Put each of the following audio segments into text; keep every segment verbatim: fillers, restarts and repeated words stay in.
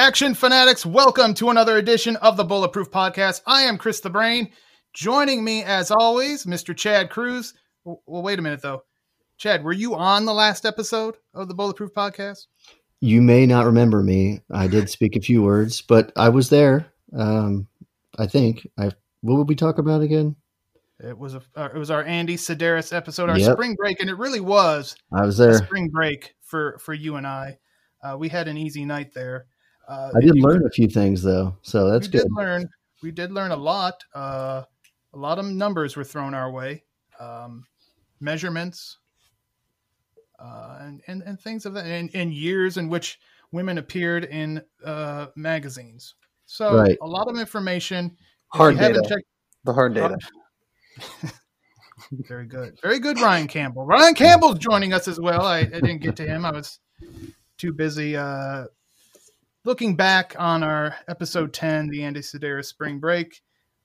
Action fanatics, welcome to another edition of the Bulletproof Podcast. I am Chris the Brain. Joining me, as always, Mister Chad Cruz. Well, wait a minute, though. Chad, were you on the last episode of the Bulletproof Podcast? You may not remember me. I did speak a few words, but I was there. Um, I think. I what would we talk about again? It was a uh, it was our Andy Sidaris episode, our yep. spring break, and it really was. I was there. A spring break for for you and I. Uh, we had an easy night there. Uh, I did learn a few things though, so that's good. We did learn. We did learn a lot. Uh, a lot of numbers were thrown our way, um, measurements. Uh, and, and, and things of that, and, and years in which women appeared in uh, magazines. So right. A lot of information. Hard data. Checked, the hard data. Uh, very good. Very good, Ryan Campbell. Ryan Campbell's joining us as well. I, I didn't get to him. I was too busy uh, looking back on our episode ten, the Andy Sidaris Spring Break.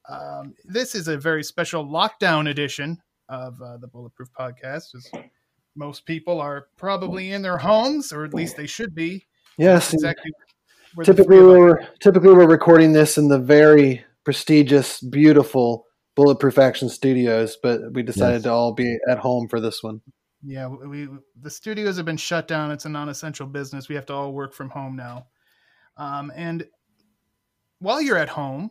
Um, this is a very special lockdown edition of uh, the Bulletproof Podcast. It's, most people are probably in their homes, or at least they should be. Yes. Exactly. Typically, we're typically we're recording this in the very prestigious, beautiful Bulletproof Action Studios, but we decided yes. to all be at home for this one. Yeah, we, we the studios have been shut down. It's a non-essential business. We have to all work from home now. Um, and while you're at home,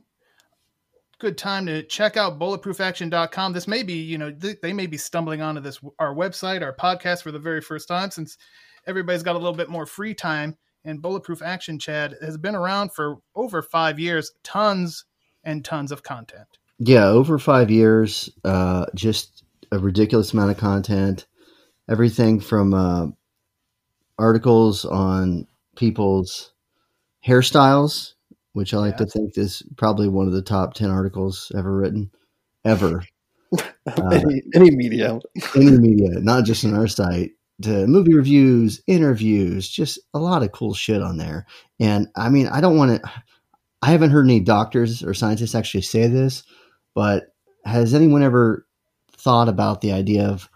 good time to check out bulletproof action dot com. This may be, you know, th- they may be stumbling onto this, our website, our podcast for the very first time, since everybody's got a little bit more free time. And Bulletproof Action, Chad, has been around for over five years, tons and tons of content. Yeah, over five years, uh, just a ridiculous amount of content. Everything from uh, articles on people's hairstyles, which I like yeah. to think is probably one of the top ten articles ever written, ever. any, uh, any media. Any media, not just on our site. To movie reviews, interviews, just a lot of cool shit on there. And I mean, I don't want to, I haven't heard any doctors or scientists actually say this, but has anyone ever thought about the idea of,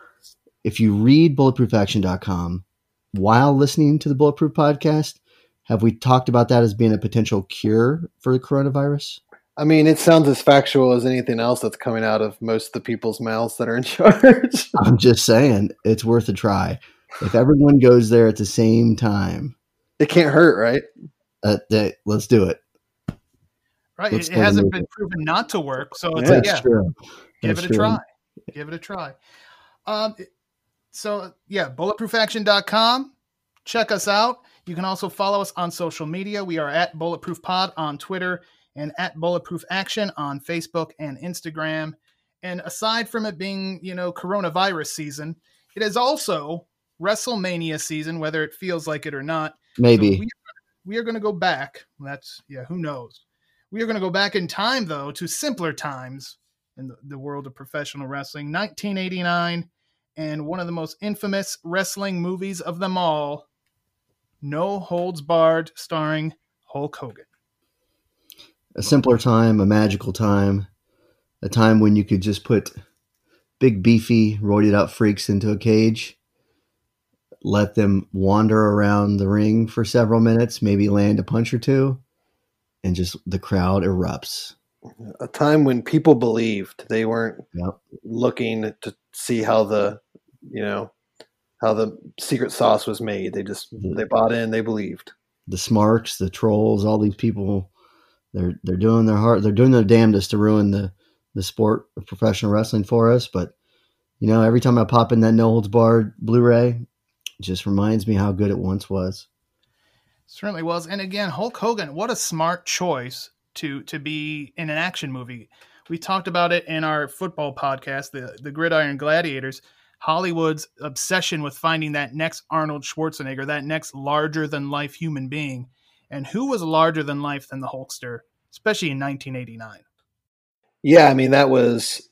if you read bulletproof action dot com while listening to the Bulletproof Podcast, have we talked about that as being a potential cure for the coronavirus? I mean, it sounds as factual as anything else that's coming out of most of the people's mouths that are in charge. I'm just saying, it's worth a try. If everyone goes there at the same time, it can't hurt, right? Uh, that, let's do it. Right. Let's it hasn't been it. proven not to work. So it's yeah, like, yeah, true. give that's it a true. try. Give it a try. Um, so, yeah, bulletproof action dot com. Check us out. You can also follow us on social media. We are at Bulletproof Pod on Twitter and at Bulletproof Action on Facebook and Instagram. And aside from it being, you know, coronavirus season, it is also WrestleMania season, whether it feels like it or not. Maybe. So we, we are going to go back. That's, yeah, who knows? We are going to go back in time, though, to simpler times in the, the world of professional wrestling. nineteen eighty-nine, and one of the most infamous wrestling movies of them all, No Holds Barred, starring Hulk Hogan. A simpler time, a magical time, a time when you could just put big, beefy, roided out freaks into a cage, let them wander around the ring for several minutes, maybe land a punch or two, and just the crowd erupts. A time when people believed they weren't yep. looking to see how the, you know, how the secret sauce was made. They just, the, they bought in, they believed. The smarks, the trolls, all these people, they're, they're doing their heart. They're doing their damnedest to ruin the, the sport of professional wrestling for us. But, you know, every time I pop in that No Holds Barred Blu-ray, it just reminds me how good it once was. Certainly was. And again, Hulk Hogan, what a smart choice to to be in an action movie. We talked about it in our football podcast, the, the Gridiron Gladiators, Hollywood's obsession with finding that next Arnold Schwarzenegger, that next larger-than-life human being. And who was larger-than-life than the Hulkster, especially in nineteen eighty-nine? Yeah, I mean, that was,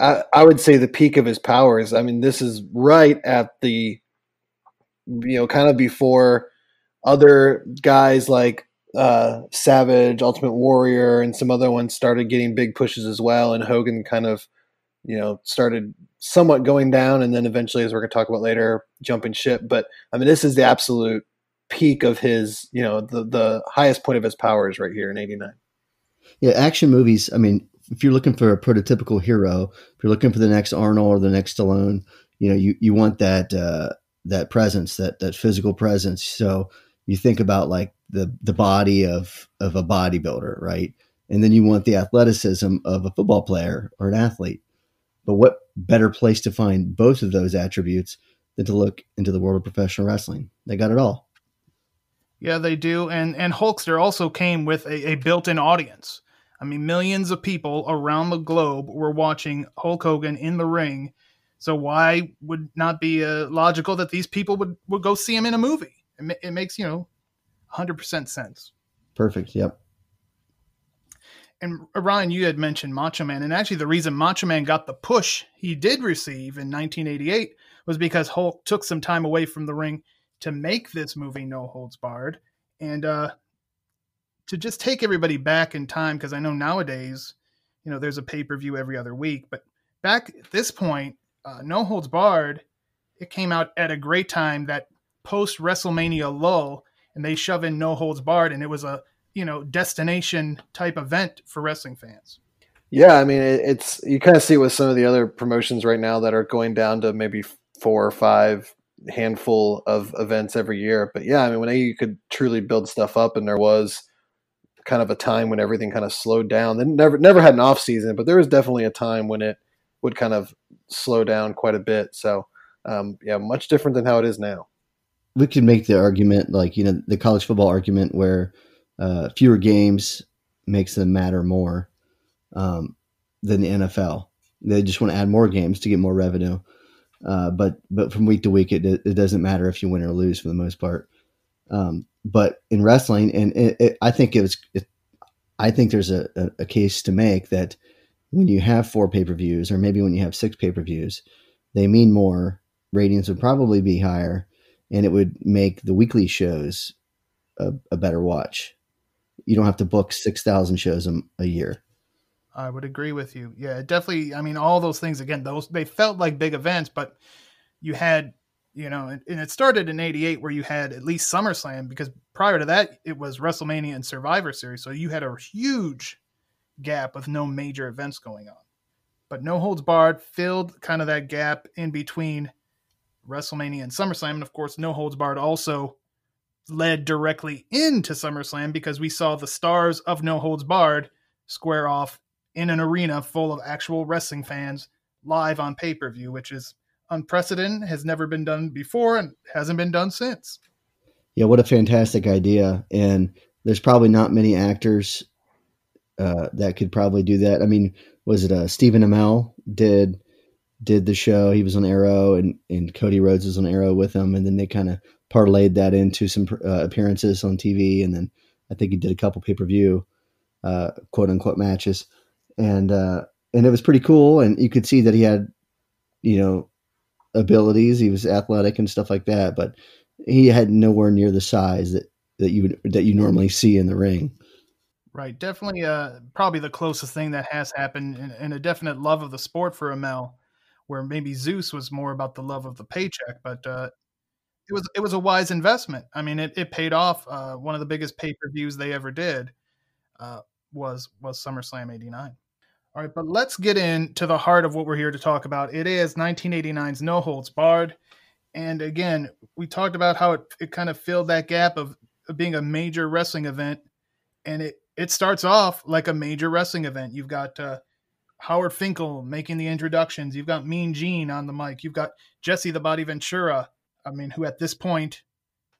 I, I would say, the peak of his powers. I mean, this is right at the, you know, kind of before other guys like uh, Savage, Ultimate Warrior, and some other ones started getting big pushes as well. And Hogan kind of, you know, started somewhat going down, and then eventually, as we're going to talk about later, jumping ship. But I mean, this is the absolute peak of his, you know, the, the highest point of his powers right here in eighty-nine. Yeah. Action movies. I mean, if you're looking for a prototypical hero, if you're looking for the next Arnold or the next Stallone, you know, you, you want that, uh, that presence, that, that physical presence. So you think about like the, the body of, of a bodybuilder, right? And then you want the athleticism of a football player or an athlete. But what better place to find both of those attributes than to look into the world of professional wrestling? They got it all. Yeah, they do. And, and Hulkster also came with a, a built-in audience. I mean, millions of people around the globe were watching Hulk Hogan in the ring. So why would not be uh, logical that these people would, would go see him in a movie? It, ma- it makes, you know, one hundred percent sense. Perfect. Yep. And Ryan, you had mentioned Macho Man. And actually the reason Macho Man got the push he did receive in nineteen eighty-eight was because Hulk took some time away from the ring to make this movie, No Holds Barred. And uh, to just take everybody back in time, because I know nowadays, you know, there's a pay-per-view every other week. But back at this point, uh, No Holds Barred, it came out at a great time, that post-WrestleMania lull, and they shove in No Holds Barred, and it was a, you know, destination type event for wrestling fans. Yeah. I mean, it, it's, you kind of see with some of the other promotions right now that are going down to maybe four or five handful of events every year. But yeah, I mean, when you could truly build stuff up, and there was kind of a time when everything kind of slowed down. They never, never had an off season, but there was definitely a time when it would kind of slow down quite a bit. So um, yeah, much different than how it is now. We could make the argument, like, you know, the college football argument where, Uh, fewer games makes them matter more um, than the N F L. They just want to add more games to get more revenue. Uh, but but from week to week, it it doesn't matter if you win or lose for the most part. Um, but in wrestling, and it, it, I think it was, it, I think there's a, a, a case to make that when you have four pay-per-views, or maybe when you have six pay-per-views, they mean more. Ratings would probably be higher, and it would make the weekly shows a, a better watch. You don't have to book six thousand shows a, a year. I would agree with you. Yeah, definitely. I mean, all those things, again, those, they felt like big events, but you had, you know, and, and it started in eighty-eight where you had at least SummerSlam, because prior to that, it was WrestleMania and Survivor Series. So you had a huge gap with no major events going on, but No Holds Barred filled kind of that gap in between WrestleMania and SummerSlam. And of course, No Holds Barred also led directly into SummerSlam, because we saw the stars of No Holds Barred square off in an arena full of actual wrestling fans live on pay-per-view, which is unprecedented, has never been done before, and hasn't been done since. Yeah, what a fantastic idea. And there's probably not many actors uh, that could probably do that. I mean, was it uh, Stephen Amell did did the show. He was on Arrow, and, and Cody Rhodes was on Arrow with him, and then they kind of parlayed that into some uh, appearances on T V, and then I think he did a couple pay-per-view, uh, quote-unquote matches, and uh, and it was pretty cool. And you could see that he had, you know, abilities. He was athletic and stuff like that, but he had nowhere near the size that, that you would, that you normally see in the ring. Right, definitely, uh, probably the closest thing that has happened, and, and a definite love of the sport for Amell, where maybe Zeus was more about the love of the paycheck, but. Uh, it was it was a wise investment. I mean, it, it paid off. Uh, one of the biggest pay-per-views they ever did uh, was was SummerSlam eighty-nine. All right, but let's get into the heart of what we're here to talk about. It is nineteen eighty-nine's No Holds Barred. And again, we talked about how it, it kind of filled that gap of, of being a major wrestling event. And it, it starts off like a major wrestling event. You've got uh, Howard Finkel making the introductions. You've got Mean Gene on the mic. You've got Jesse the Body Ventura. I mean, who at this point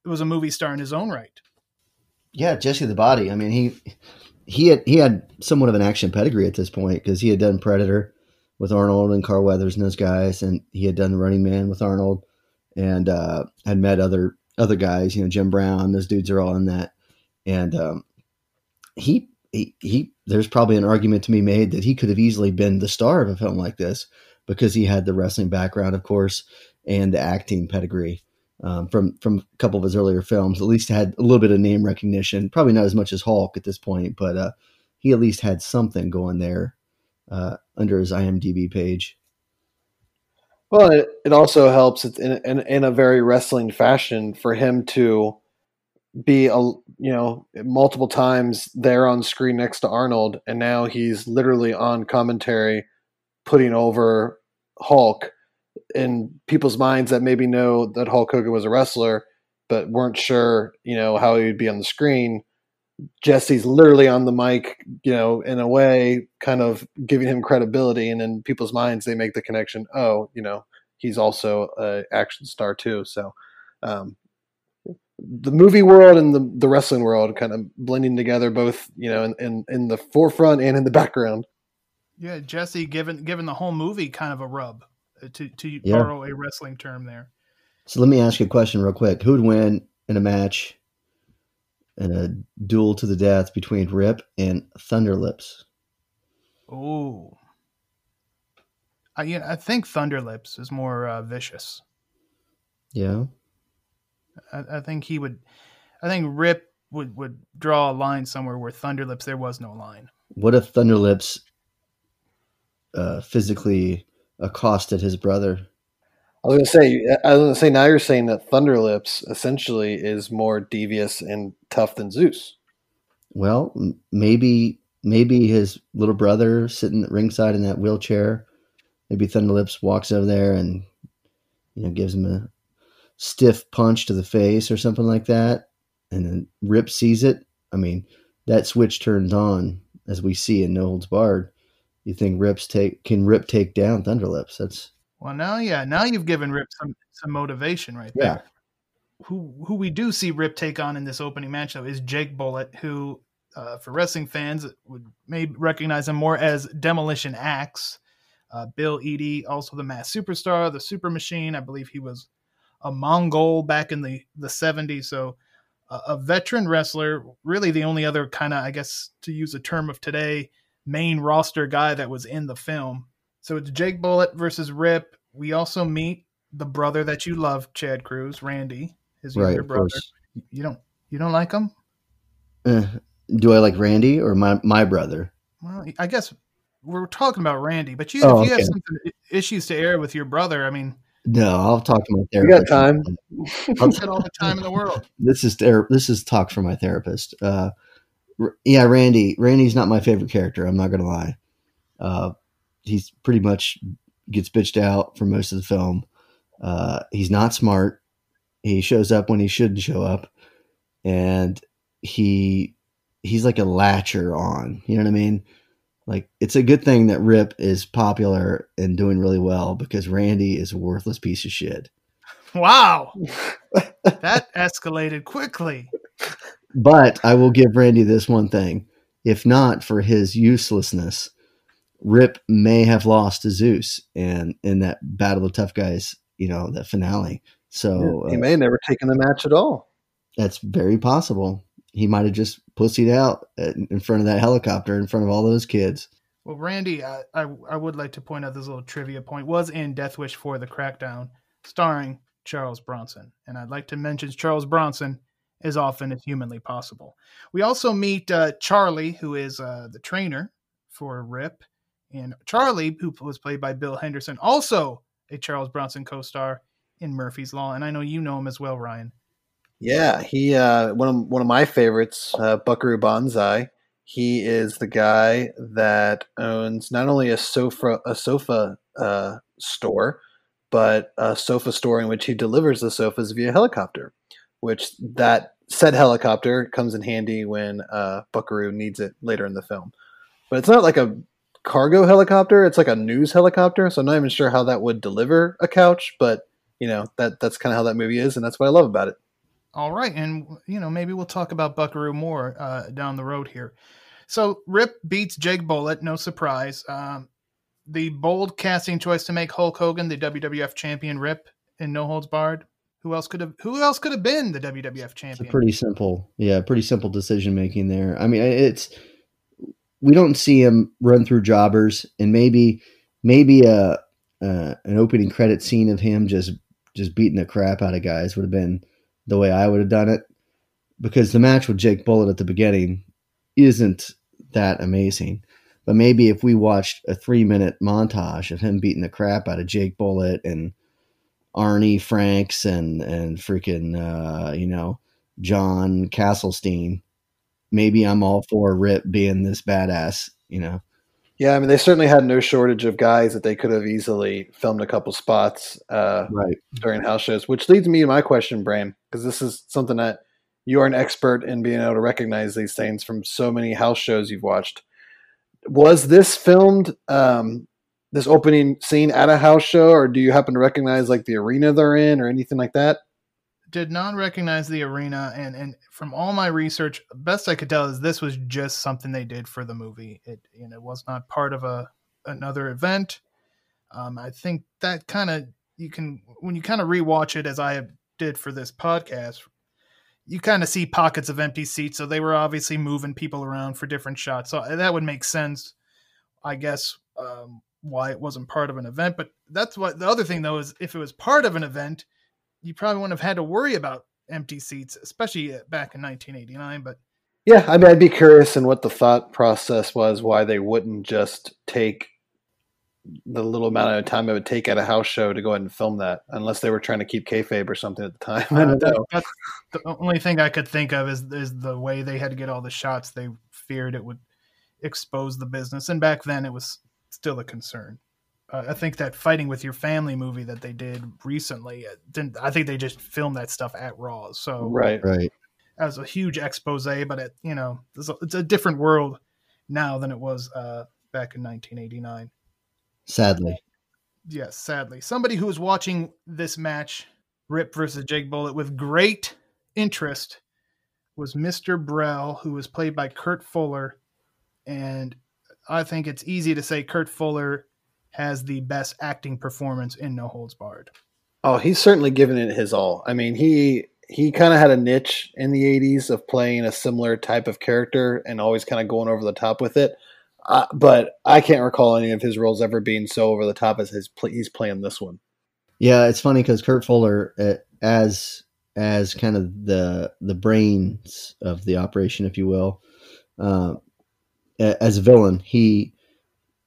was a movie star in his own right. Yeah, Jesse the Body. I mean, he he had he had somewhat of an action pedigree at this point because he had done Predator with Arnold and Carl Weathers and those guys, and he had done Running Man with Arnold, and uh, had met other other guys. You know, Jim Brown. Those dudes are all in that, and um, he he he. There's probably an argument to be made that he could have easily been the star of a film like this because he had the wrestling background, of course, and the acting pedigree um, from, from a couple of his earlier films. At least had a little bit of name recognition, probably not as much as Hulk at this point, but uh, he at least had something going there uh, under his IMDb page. Well, it, it also helps in, in, in a very wrestling fashion for him to be, a you know, multiple times there on screen next to Arnold. And now he's literally on commentary, putting over Hulk, in people's minds that maybe know that Hulk Hogan was a wrestler, but weren't sure, you know, how he would be on the screen. Jesse's literally on the mic, you know, in a way, kind of giving him credibility. And in people's minds, they make the connection. Oh, you know, he's also an action star too. So um, the movie world and the, the wrestling world kind of blending together, both, you know, in, in, in the forefront and in the background. Yeah. Jesse given, given the whole movie kind of a rub. To, to yeah. borrow a wrestling term there. So let me ask you a question real quick. Who would win in a match, in a duel to the death between Rip and Thunderlips? Oh, I, you know, I think Thunderlips is more uh, vicious. Yeah. I, I think he would, I think Rip would, would draw a line somewhere where Thunderlips, there was no line. What if Thunderlips uh, physically accosted his brother? I was gonna say, I was gonna say. Now you're saying that Thunderlips essentially is more devious and tough than Zeus. Well, maybe maybe his little brother sitting ringside in that wheelchair. Maybe Thunderlips walks over there and, you know, gives him a stiff punch to the face or something like that, and then Rip sees it. I mean, that switch turns on as we see in No Holds Barred. You think Rip's take can Rip take down Thunderlips? That's well, now, yeah, now you've given Rip some, some motivation right there. Yeah. Who who we do see Rip take on in this opening match though is Jake Bullet, who uh, for wrestling fans would may recognize him more as Demolition Axe, uh, Bill Eadie, also the Masked Superstar, the Super Machine. I believe he was a Mongol back in the the seventies. So uh, a veteran wrestler, really the only other kind of, I guess, to use a term of today, main roster guy that was in the film. So it's Jake Bullet versus Rip. We also meet the brother that you love, Chad Cruz, Randy, his younger right, brother. Course. You don't you don't like him? Uh, do I like Randy or my my brother? Well, I guess we're talking about Randy, but you oh, if you okay. have some issues to air with your brother, I mean, no, I'll talk to my therapist. You got time? I'll get all the time in the world. This is ther- this is talk for my therapist. Uh, Yeah, Randy. Randy's not my favorite character. I'm not going to lie. Uh, he's pretty much gets bitched out for most of the film. Uh, he's not smart. He shows up when he shouldn't show up. And he he's like a latcher on. You know what I mean? Like, it's a good thing that Rip is popular and doing really well because Randy is a worthless piece of shit. Wow. That escalated quickly. But I will give Randy this one thing. If not for his uselessness, Rip may have lost to Zeus and in that Battle of Tough Guys, you know, that finale. So he may uh, have never taken the match at all. That's very possible. He might have just pussied out in front of that helicopter in front of all those kids. Well, Randy, I, I, I would like to point out this little trivia point was in Death Wish for the Crackdown starring Charles Bronson. And I'd like to mention Charles Bronson as often as humanly possible. We also meet uh, Charlie, who is uh, the trainer for Rip. And Charlie, who was played by Bill Henderson, also a Charles Bronson co-star, in Murphy's Law, and I know you know him as well, Ryan. Yeah, he uh, one of one of my favorites, uh, Buckaroo Banzai. He is the guy that owns not only a sofa a sofa uh, store, but a sofa store in which he delivers the sofas via helicopter, which that said helicopter comes in handy when uh, Buckaroo needs it later in the film. But it's not like a cargo helicopter, it's like a news helicopter, so I'm not even sure how that would deliver a couch, but you know, that that's kind of how that movie is, and that's what I love about it. All right, and you know, maybe we'll talk about Buckaroo more uh, down the road here. So Rip beats Jake Bullet, no surprise. Um, the bold casting choice to make Hulk Hogan the W W F champion Rip in No Holds Barred. Who else could have? Who else could have been the W W F champion? It's pretty simple, yeah, pretty simple decision making there. I mean, it's we don't see him run through jobbers, and maybe maybe a uh, an opening credit scene of him just just beating the crap out of guys would have been the way I would have done it, because the match with Jake Bullet at the beginning isn't that amazing. But maybe if we watched a three minute montage of him beating the crap out of Jake Bullet and Arnie Franks and, and freaking, uh, you know, John Castlestein, maybe I'm all for Rip being this badass, you know? Yeah. I mean, they certainly had no shortage of guys that they could have easily filmed a couple spots uh, right. during house shows, which leads me to my question, Bram, because this is something that you are an expert in, being able to recognize these things from so many house shows you've watched. Was this filmed, um, this opening scene at a house show, or do you happen to recognize like the arena they're in or anything like that? Did not recognize the arena. And, and from all my research, best I could tell is this was just something they did for the movie. It, you know, was not part of a, another event. Um, I think that kind of, you can, when you kind of rewatch it as I did for this podcast, you kind of see pockets of empty seats. So they were obviously moving people around for different shots. So that would make sense, I guess, um, why it wasn't part of an event. But that's what the other thing though, is if it was part of an event, you probably wouldn't have had to worry about empty seats, especially back in nineteen eighty-nine. But yeah, I mean, I'd be curious in what the thought process was, why they wouldn't just take the little amount of time it would take at a house show to go ahead and film that, unless they were trying to keep kayfabe or something at the time. I don't uh, know. That's the only thing I could think of is, is the way they had to get all the shots. They feared it would expose the business. And back then it was still a concern. Uh, I think that Fighting With Your Family movie that they did recently, didn't, I think they just filmed that stuff at Raws. So right, right. That was a huge expose, but it, you know, it's a, it's a different world now than it was uh, back in nineteen eighty-nine. Sadly. Yes, sadly. Somebody who was watching this match, Rip versus Jake Bullet, with great interest was Mister Brell, who was played by Kurt Fuller. And I think it's easy to say Kurt Fuller has the best acting performance in No Holds Barred. Oh, he's certainly given it his all. I mean, he he kind of had a niche in the eighties of playing a similar type of character and always kind of going over the top with it. Uh, but I can't recall any of his roles ever being so over the top as his play, he's playing this one. Yeah, it's funny because Kurt Fuller, uh, as as kind of the the brains of the operation, if you will, uh, as a villain, he.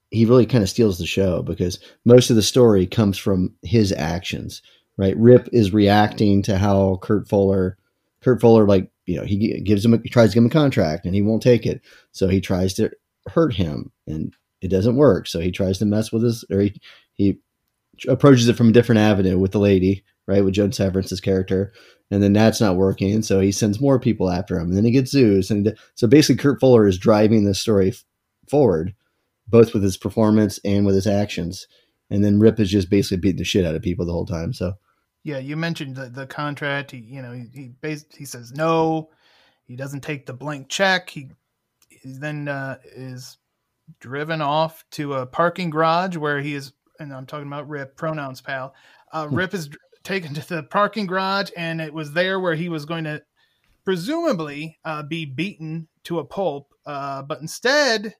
he really kind of steals the show because most of the story comes from his actions, right? Rip is reacting to how Kurt Fuller, Kurt Fuller, like, you know, he gives him, a, he tries to give him a contract and he won't take it. So he tries to hurt him and it doesn't work. So he tries to mess with his, or he, he approaches it from a different avenue with the lady, right? With Joan Severance's character. And then that's not working. And so he sends more people after him and then he gets Zeus. And so basically Kurt Fuller is driving this story f- forward, both with his performance and with his actions. And then Rip is just basically beating the shit out of people the whole time. So, yeah, you mentioned the, the contract. He, you know, he he, based, he says no. He doesn't take the blank check. He, he then uh, is driven off to a parking garage where he is, and I'm talking about Rip, pronouns pal. Uh, Rip is taken to the parking garage, and it was there where he was going to presumably uh, be beaten to a pulp. Uh, but instead,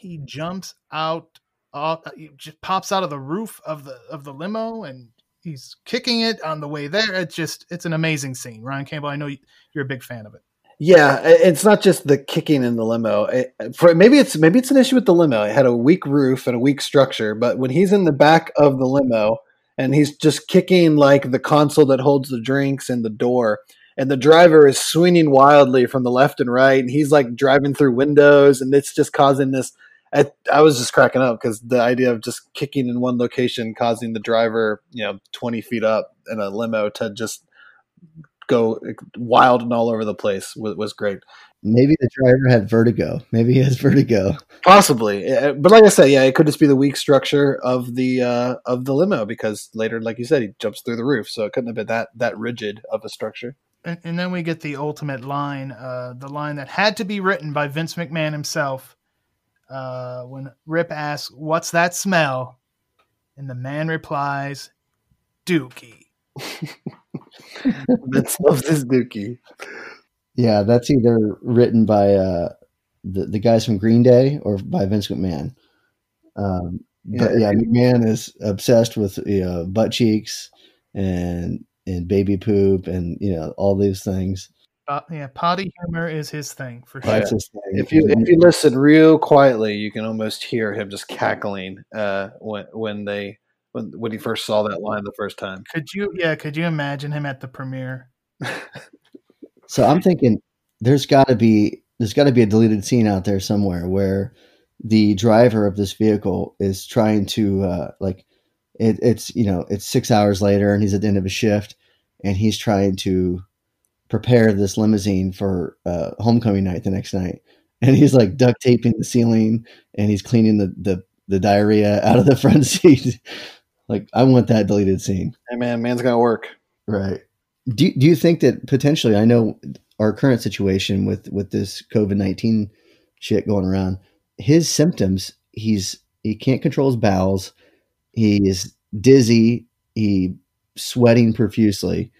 he jumps out, off, he just pops out of the roof of the of the limo, and he's kicking it on the way there. It's just, it's an amazing scene. Ryan Campbell, I know you're a big fan of it. Yeah, it's not just the kicking in the limo. It, for, maybe it's maybe it's an issue with the limo. It had a weak roof and a weak structure, but when he's in the back of the limo and he's just kicking like the console that holds the drinks and the door. And the driver is swinging wildly from the left and right, and he's like driving through windows, and it's just causing this. I, I was just cracking up because the idea of just kicking in one location, causing the driver, you know, twenty feet up in a limo to just go wild and all over the place was, was great. Maybe the driver had vertigo. Maybe he has vertigo. Possibly. But like I said, yeah, it could just be the weak structure of the uh, of the limo because later, like you said, he jumps through the roof. So it couldn't have been that, that rigid of a structure. And, and then we get the ultimate line, uh, the line that had to be written by Vince McMahon himself. Uh, when Rip asks, "What's that smell?" and the man replies, "Dookie." Vince loves his dookie. Yeah, that's either written by uh, the the guys from Green Day or by Vince McMahon. Um, but yeah, yeah, McMahon is obsessed with you know, butt cheeks and and baby poop and you know all these things. Uh, yeah, potty humor is his thing for sure. That's his thing. If you if you listen real quietly, you can almost hear him just cackling uh, when when they when when he first saw that line the first time. Could you yeah? Could you imagine him at the premiere? So I'm thinking there's got to be there's got to be a deleted scene out there somewhere where the driver of this vehicle is trying to uh, like it, it's you know it's six hours later and he's at the end of a shift and he's trying to prepare this limousine for uh homecoming night the next night. And he's like duct taping the ceiling and he's cleaning the, the, the diarrhea out of the front seat. Like I want that deleted scene. Hey man, man's got to work. Right. Do do you think that potentially, I know our current situation with, with this COVID nineteen shit going around, his symptoms, he's, he can't control his bowels. He is dizzy. He sweating profusely.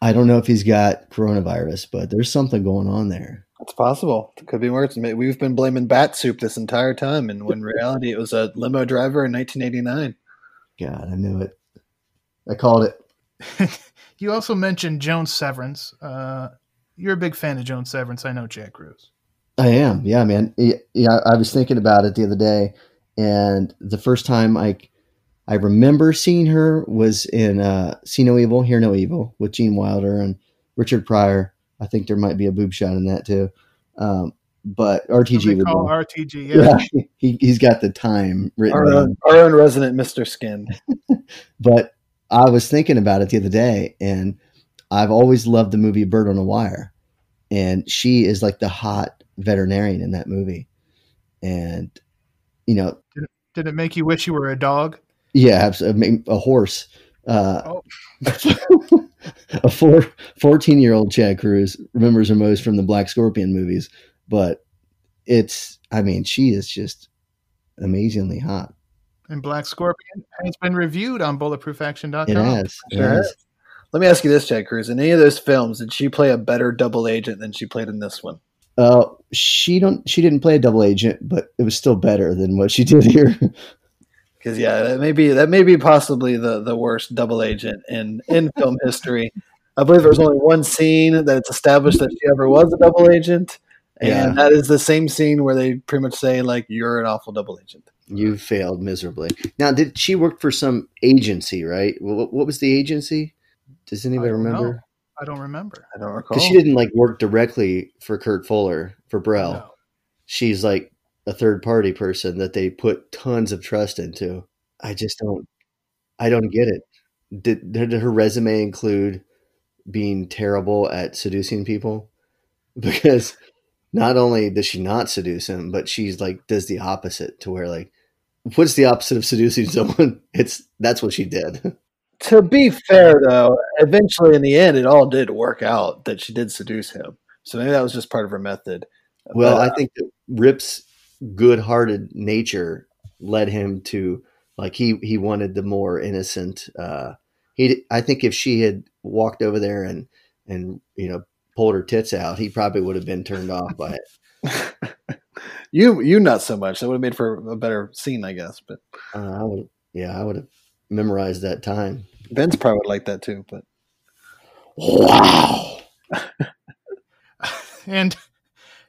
I don't know if he's got coronavirus, but there's something going on there. It's possible. It could be worse. We've been blaming bat soup this entire time, and when in reality, it was a limo driver in nineteen eighty-nine. God, I knew it. I called it. You also mentioned Joan Severance. Uh, you're a big fan of Joan Severance. I know, Jack Cruz. I am. Yeah, man. Yeah, I was thinking about it the other day, and the first time I – I remember seeing her was in uh, See No Evil, Hear No Evil with Gene Wilder and Richard Pryor. I think there might be a boob shot in that too. Um, but R T G would call R T G. Yeah, yeah he, he's got the time written. Our own, our own resident Mister Skin. But I was thinking about it the other day, and I've always loved the movie Bird on a Wire, and she is like the hot veterinarian in that movie. And you know, did it, did it make you wish you were a dog? Yeah, a horse, uh, oh. a four, fourteen-year-old Chad Cruz remembers her most from the Black Scorpion movies, but it's, I mean, she is just amazingly hot. And Black Scorpion has been reviewed on Bulletproof Action dot com. It has. It sure has. Has. Let me ask you this, Chad Cruz. In any of those films, did she play a better double agent than she played in this one? Uh, she don't. She didn't play a double agent, but it was still better than what she did here. Because yeah, that may be that may be possibly the, the worst double agent in, in film history. I believe there was only one scene that's established that she ever was a double agent, and yeah. That is the same scene where they pretty much say like, "You're an awful double agent. You failed miserably." Now, did she work for some agency? Right? What, what was the agency? Does anybody I remember? Know. I don't remember. I don't recall. Because she didn't like work directly for Kurt Fuller for Brell. No. She's like a third party person that they put tons of trust into. I just don't, I don't get it. Did, did her resume include being terrible at seducing people? Because not only does she not seduce him, but she's like, does the opposite to where like, what's the opposite of seducing someone? It's that's what she did. To be fair though, eventually in the end, it all did work out that she did seduce him. So maybe that was just part of her method. Well, but, I think that Rip's good-hearted nature led him to like he he wanted the more innocent uh he I think if she had walked over there and and you know pulled her tits out, he probably would have been turned off by it. you you not so much. That would have made for a better scene, I guess, but uh, I would yeah I would have memorized that time. Ben's probably would like that too, but wow. And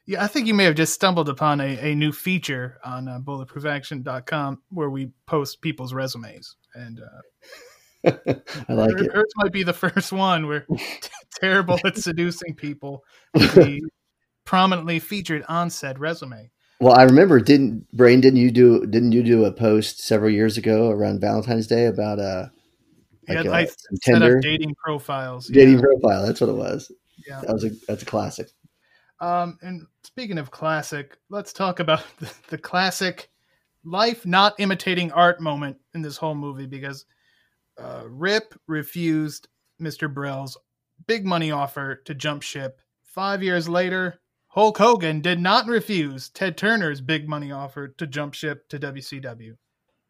yeah, I think you may have just stumbled upon a, a new feature on uh, Bulletproof Action dot com where we post people's resumes. And uh, I like Kurt's it. Kurt's might be the first one. We're terrible at seducing people to be prominently featured on said resume. Well, I remember didn't Brain didn't you do didn't you do a post several years ago around Valentine's Day about uh like yeah, a, I set up dating profiles. Dating yeah. profile, that's what it was. Yeah. That was a that's a classic. Um, and speaking of classic, let's talk about the, the classic life not imitating art moment in this whole movie, because uh, Rip refused Mister Brill's big money offer to jump ship. Five years later, Hulk Hogan did not refuse Ted Turner's big money offer to jump ship to W C W.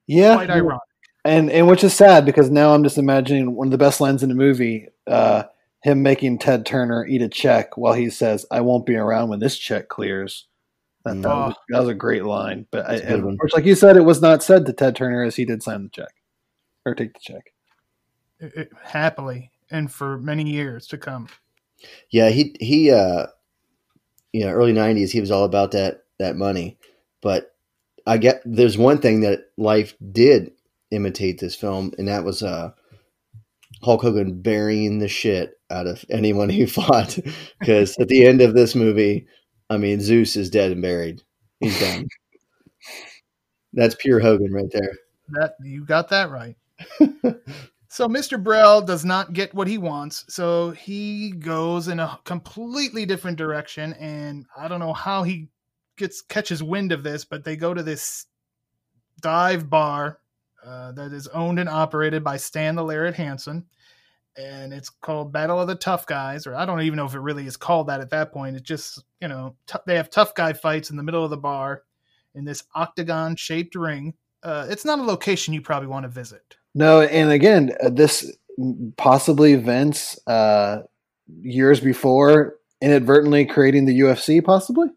Yeah. Quite ironic. And, and which is sad, because now I'm just imagining one of the best lines in the movie, uh, him making Ted Turner eat a check while he says, "I won't be around when this check clears." That, mm. that, was, that was a great line. But I, and, which, like you said, it was not said to Ted Turner, as he did sign the check or take the check. It, it, happily, and for many years to come. Yeah, he, he uh, you know, early nineties, he was all about that, that money. But I get there's one thing that life did imitate this film, and that was uh, Hulk Hogan burying the shit out of anyone he fought, because at the end of this movie, I mean, Zeus is dead and buried. He's done. That's pure Hogan right there. That you got that right. So Mister Brell does not get what he wants, so he goes in a completely different direction, and I don't know how he gets catches wind of this, but they go to this dive bar uh, that is owned and operated by Stan the Laird Hansen. And it's called Battle of the Tough Guys, or I don't even know if it really is called that at that point. It's just, you know, t- they have tough guy fights in the middle of the bar in this octagon-shaped ring. Uh, it's not a location you probably want to visit. No, and again, this possibly Vince uh, years before inadvertently creating the U F C, possibly.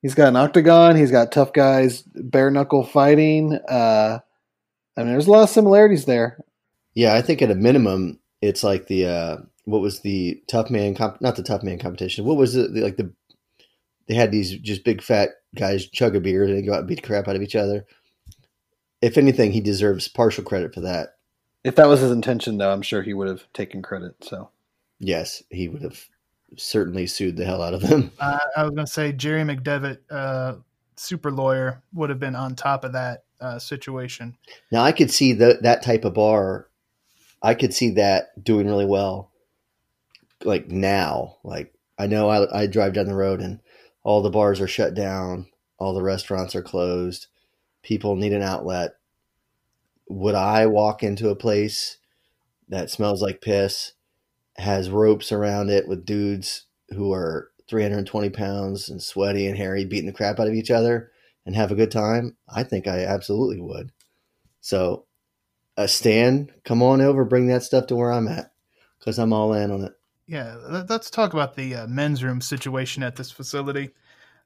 He's got an octagon. He's got tough guys, bare-knuckle fighting. Uh, I mean, there's a lot of similarities there. Yeah, I think at a minimum, it's like the uh, what was the tough man comp- not the tough man competition. What was it the, like the they had these just big fat guys chug a beer and they go out and beat the crap out of each other. If anything, he deserves partial credit for that. If that was his intention, though, I'm sure he would have taken credit. So yes, he would have certainly sued the hell out of them. Uh, I was going to say Jerry McDevitt, uh, super lawyer, would have been on top of that uh, situation. Now I could see that that type of bar. I could see that doing really well, like now. Like I know I, I drive down the road and all the bars are shut down, all the restaurants are closed, people need an outlet. Would I walk into a place that smells like piss, has ropes around it with dudes who are three hundred twenty pounds and sweaty and hairy beating the crap out of each other and have a good time? I think I absolutely would. So Uh, Stan, come on over, bring that stuff to where I'm at, because I'm all in on it. Yeah, let's talk about the uh, men's room situation at this facility.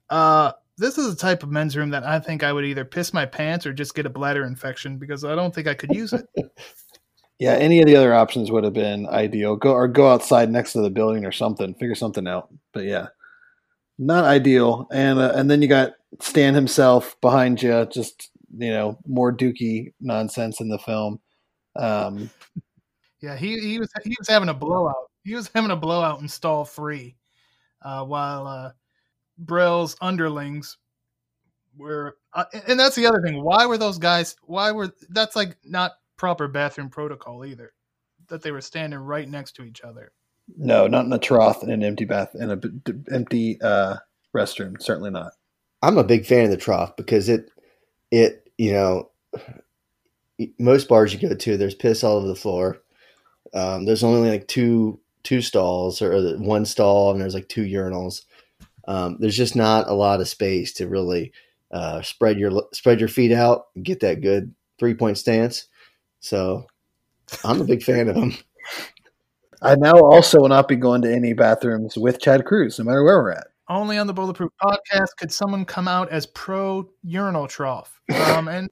Uh, this is a type of men's room that I think I would either piss my pants or just get a bladder infection, because I don't think I could use it. Yeah, any of the other options would have been ideal. Go or go outside next to the building or something, figure something out. But yeah, not ideal. And uh, and then you got Stan himself behind you, just, you know, more dookie nonsense in the film. Um, yeah, he, he was he was having a blowout. He was having a blowout in stall three, uh, while uh, Brill's underlings were. Uh, and that's the other thing. Why were those guys? Why were that's like not proper bathroom protocol either. That they were standing right next to each other. No, not in a trough in an empty bath in a b- empty uh, restroom. Certainly not. I'm a big fan of the trough because it. It, you know, most bars you go to, there's piss all over the floor. Um, there's only like two two stalls or one stall, and there's like two urinals. Um, there's just not a lot of space to really uh, spread your spread your feet out and get that good three point stance. So, I'm a big fan of them. I now also will not be going to any bathrooms with Chad Cruz, no matter where we're at. Only on the Bulletproof Podcast could someone come out as pro urinal trough. Um, and,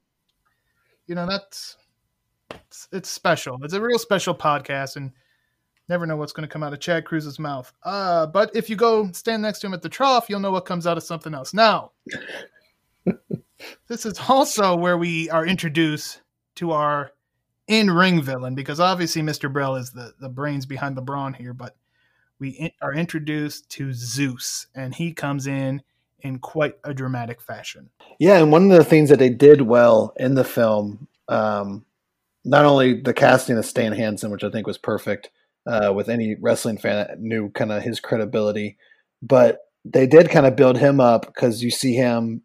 you know, that's it's, it's special. It's a real special podcast, and never know what's going to come out of Chad Cruz's mouth. Uh, but if you go stand next to him at the trough, you'll know what comes out of something else. Now, this is also where we are introduced to our in-ring villain, because obviously Mister Brell is the, the brains behind the brawn here, but we in, are introduced to Zeus, and he comes in in quite a dramatic fashion. Yeah, and one of the things that they did well in the film, um, not only the casting of Stan Hansen, which I think was perfect uh, with any wrestling fan that knew kind of his credibility, but they did kind of build him up, because you see him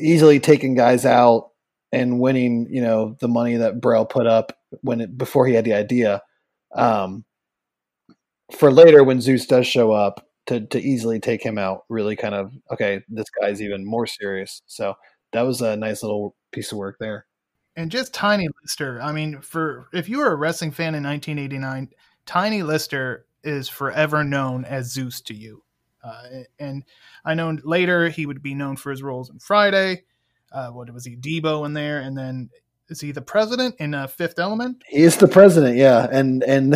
easily taking guys out and winning, you know, the money that Brell put up when it, before he had the idea, um, for later when Zeus does show up to, to easily take him out, really kind of, okay, this guy's even more serious. So that was a nice little piece of work there. And just Tiny Lister. I mean, for, if you were a wrestling fan in nineteen eighty-nine, Tiny Lister is forever known as Zeus to you. Uh, and I know later he would be known for his roles in Friday. Uh, what was he? Debo in there. And then is he the president in uh, Fifth Element? He is the president. Yeah. And, and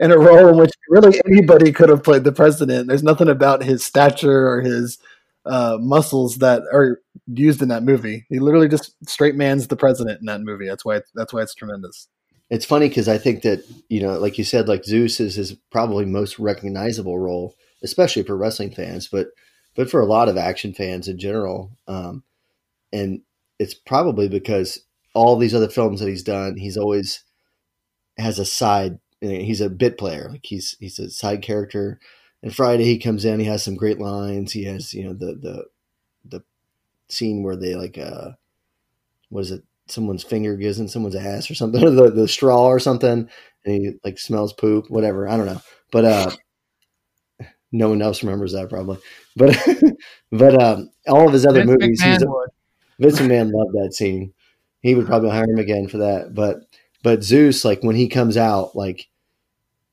in a role in which really anybody could have played the president. There's nothing about his stature or his, uh, muscles that are used in that movie. He literally just straight mans the president in that movie. That's why, it's, that's why it's tremendous. It's funny, because I think that, you know, like you said, like Zeus is his probably most recognizable role, especially for wrestling fans, but, but for a lot of action fans in general. Um, and it's probably because all these other films that he's done, he's always has a side, he's a bit player. Like he's, he's a side character. And Friday, he comes in, he has some great lines. He has, you know, the, the, the scene where they like, uh, what is it? Someone's finger gives in someone's ass or something, or the, the straw or something. And he like smells poop, whatever. I don't know. But, uh, no one else remembers that probably, but, but, um, all of his other Vince movies, he's a, Vince McMahon loved that scene. He would probably hire him again for that. But, but Zeus, like when he comes out, like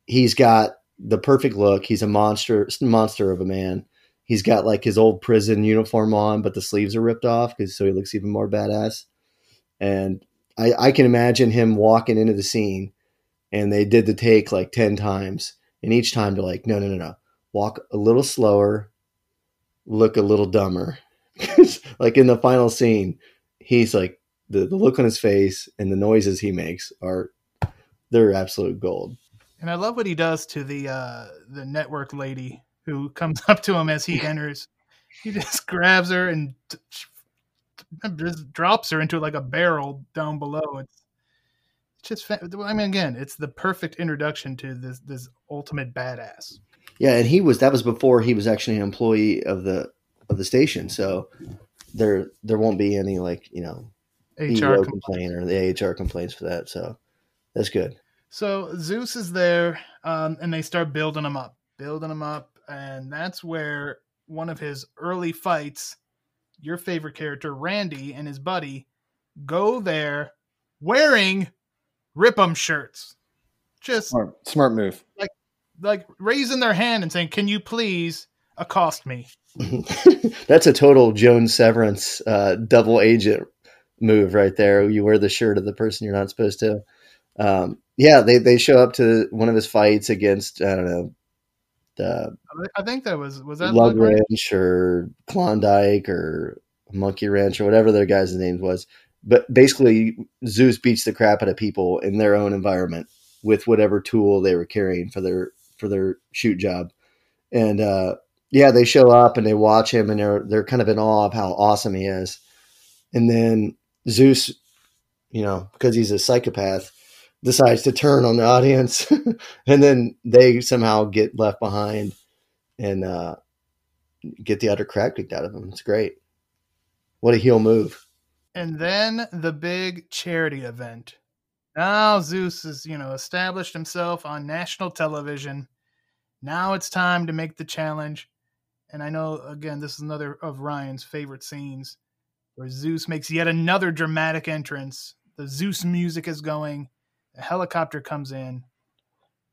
he's got the perfect look. He's a monster, monster of a man. He's got like his old prison uniform on, but the sleeves are ripped off, because so he looks even more badass. And I, I can imagine him walking into the scene, and they did the take like ten times, and each time they're like, no, no, no, no. Walk a little slower, look a little dumber. Like in the final scene, he's like the, the look on his face and the noises he makes are they're absolute gold. And I love what he does to the uh, the network lady who comes up to him as he enters. He just grabs her and just drops her into like a barrel down below. It's just, I mean, again, it's the perfect introduction to this this ultimate badass. Yeah, and he was that was before he was actually an employee of the of the station. So there there won't be any like, you know, H R complaint or the A H R complaints for that. So that's good. So Zeus is there, um, and they start building him up, building him up, and that's where one of his early fights, your favorite character, Randy, and his buddy go there wearing Rip 'em shirts. Just smart, smart move. Like Like raising their hand and saying, "Can you please accost me?" That's a total Joan Severance uh, double agent move right there. You wear the shirt of the person you're not supposed to. Um, yeah, they they show up to one of his fights against I don't know. The I think that was was that Lug Ranch or Klondike or Monkey Ranch or whatever their guy's name was. But basically, Zeus beats the crap out of people in their own environment with whatever tool they were carrying for their. for their shoot job. And, uh, yeah, they show up and they watch him and they're, they're kind of in awe of how awesome he is. And then Zeus, you know, because he's a psychopath, decides to turn on the audience and then they somehow get left behind and, uh, get the utter crap kicked out of him. It's great. What a heel move. And then the big charity event. Now Zeus has, you know, established himself on national television. Now it's time to make the challenge. And I know, again, this is another of Ryan's favorite scenes where Zeus makes yet another dramatic entrance. The Zeus music is going. The helicopter comes in.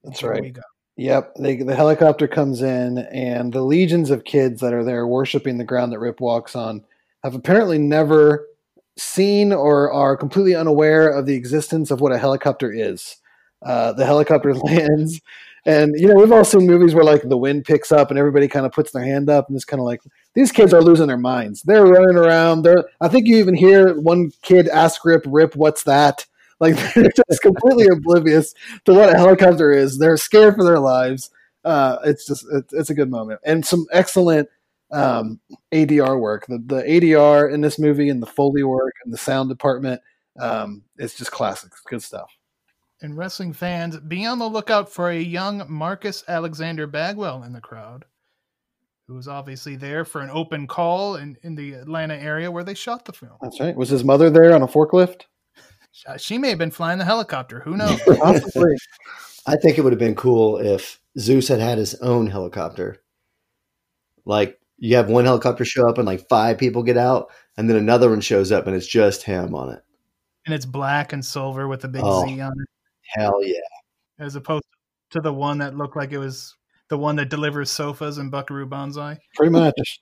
That's right. We go. Yep. They, the helicopter comes in, and the legions of kids that are there worshiping the ground that Rip walks on have apparently never seen or are completely unaware of the existence of what a helicopter is. Uh, the helicopter lands, and you know, we've all seen movies where like the wind picks up and everybody kind of puts their hand up and it's kind of like, these kids are losing their minds. They're running around. They're I think you even hear one kid ask Rip, Rip, what's that? Like, they're just completely oblivious to what a helicopter is. They're scared for their lives. Uh, it's just it, it's a good moment. And some excellent um, A D R work. The, the A D R in this movie and the Foley work and the sound department, um, it's just classics. Good stuff. And wrestling fans, be on the lookout for a young Marcus Alexander Bagwell in the crowd, who was obviously there for an open call in, in the Atlanta area where they shot the film. That's right. Was his mother there on a forklift? She may have been flying the helicopter. Who knows? Possibly. I think it would have been cool if Zeus had had his own helicopter. Like, you have one helicopter show up and like five people get out, and then another one shows up and it's just him on it. And it's black and silver with a big oh, Z on it. Hell yeah. As opposed to the one that looked like it was the one that delivers sofas and Buckaroo Banzai. Pretty much.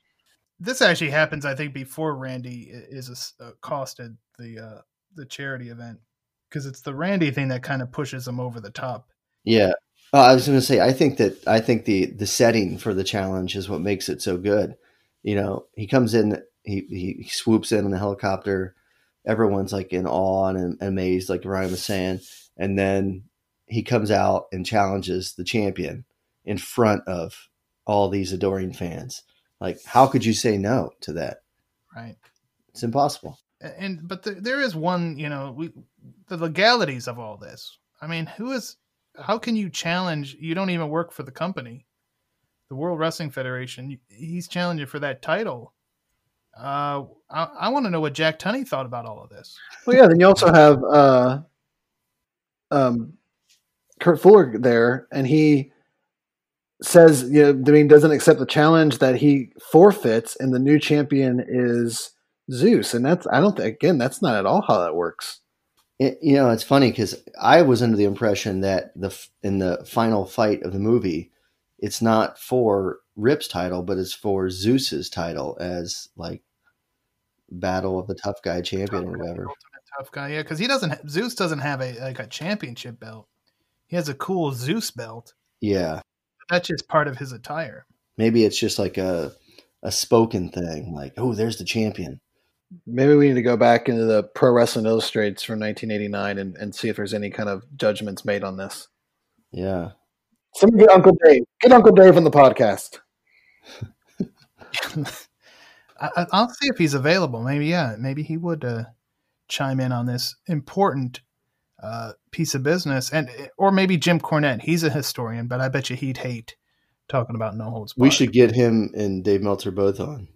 This actually happens, I think, before Randy is accosted the uh, the charity event, because it's the Randy thing that kind of pushes him over the top. Yeah. Uh, I was going to say, I think that I think the, the setting for the challenge is what makes it so good. You know, he comes in, he, he swoops in on the helicopter. Everyone's like in awe and amazed, like Ryan was saying. And then he comes out and challenges the champion in front of all these adoring fans. Like, how could you say no to that? Right. It's impossible. And, but the, there is one, you know, we, the legalities of all this. I mean, who is, how can you challenge? You don't even work for the company, the World Wrestling Federation. He's challenging for that title. Uh, I, I want to know what Jack Tunney thought about all of this. Well, yeah. Then you also have, uh, um, Kurt Fuller there, and he says, you know, I mean, doesn't accept the challenge that he forfeits, and the new champion is Zeus. And that's, I don't think, again, that's not at all how that works. It, you know, it's funny because I was under the impression that the in the final fight of the movie, it's not for Rip's title, but it's for Zeus's title as like Battle of the Tough Guy Champion or whatever. Tough guy, yeah, because he doesn't. Have, Zeus doesn't have a like a championship belt. He has a cool Zeus belt. Yeah. That's just part of his attire. Maybe it's just like a a spoken thing, like, oh, there's the champion. Maybe we need to go back into the Pro Wrestling Illustrates from nineteen eighty-nine and, and see if there's any kind of judgments made on this. Yeah. Somebody get Uncle Dave. Get Uncle Dave on the podcast. I, I'll see if he's available. Maybe, yeah. Maybe he would uh, chime in on this important Uh, piece of business, and or maybe Jim Cornette. He's a historian, but I bet you he'd hate talking about No Holds Barred. We should get him and Dave Meltzer both on.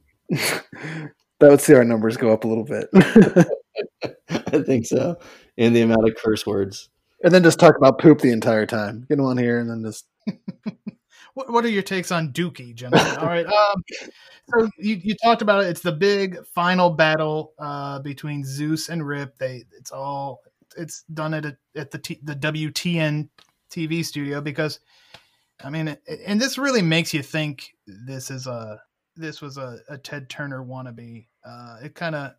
That would see our numbers go up a little bit. I think so. And the amount of curse words. And then just talk about poop the entire time. Get him on here and then just... what, what are your takes on Dookie, gentlemen? All right. Um, so you, you talked about it. It's the big final battle uh, between Zeus and Rip. They, It's all... It's done at a, at the T, the W T N T V studio because, I mean, and this really makes you think this is a this was a, a Ted Turner wannabe. Uh, it kind of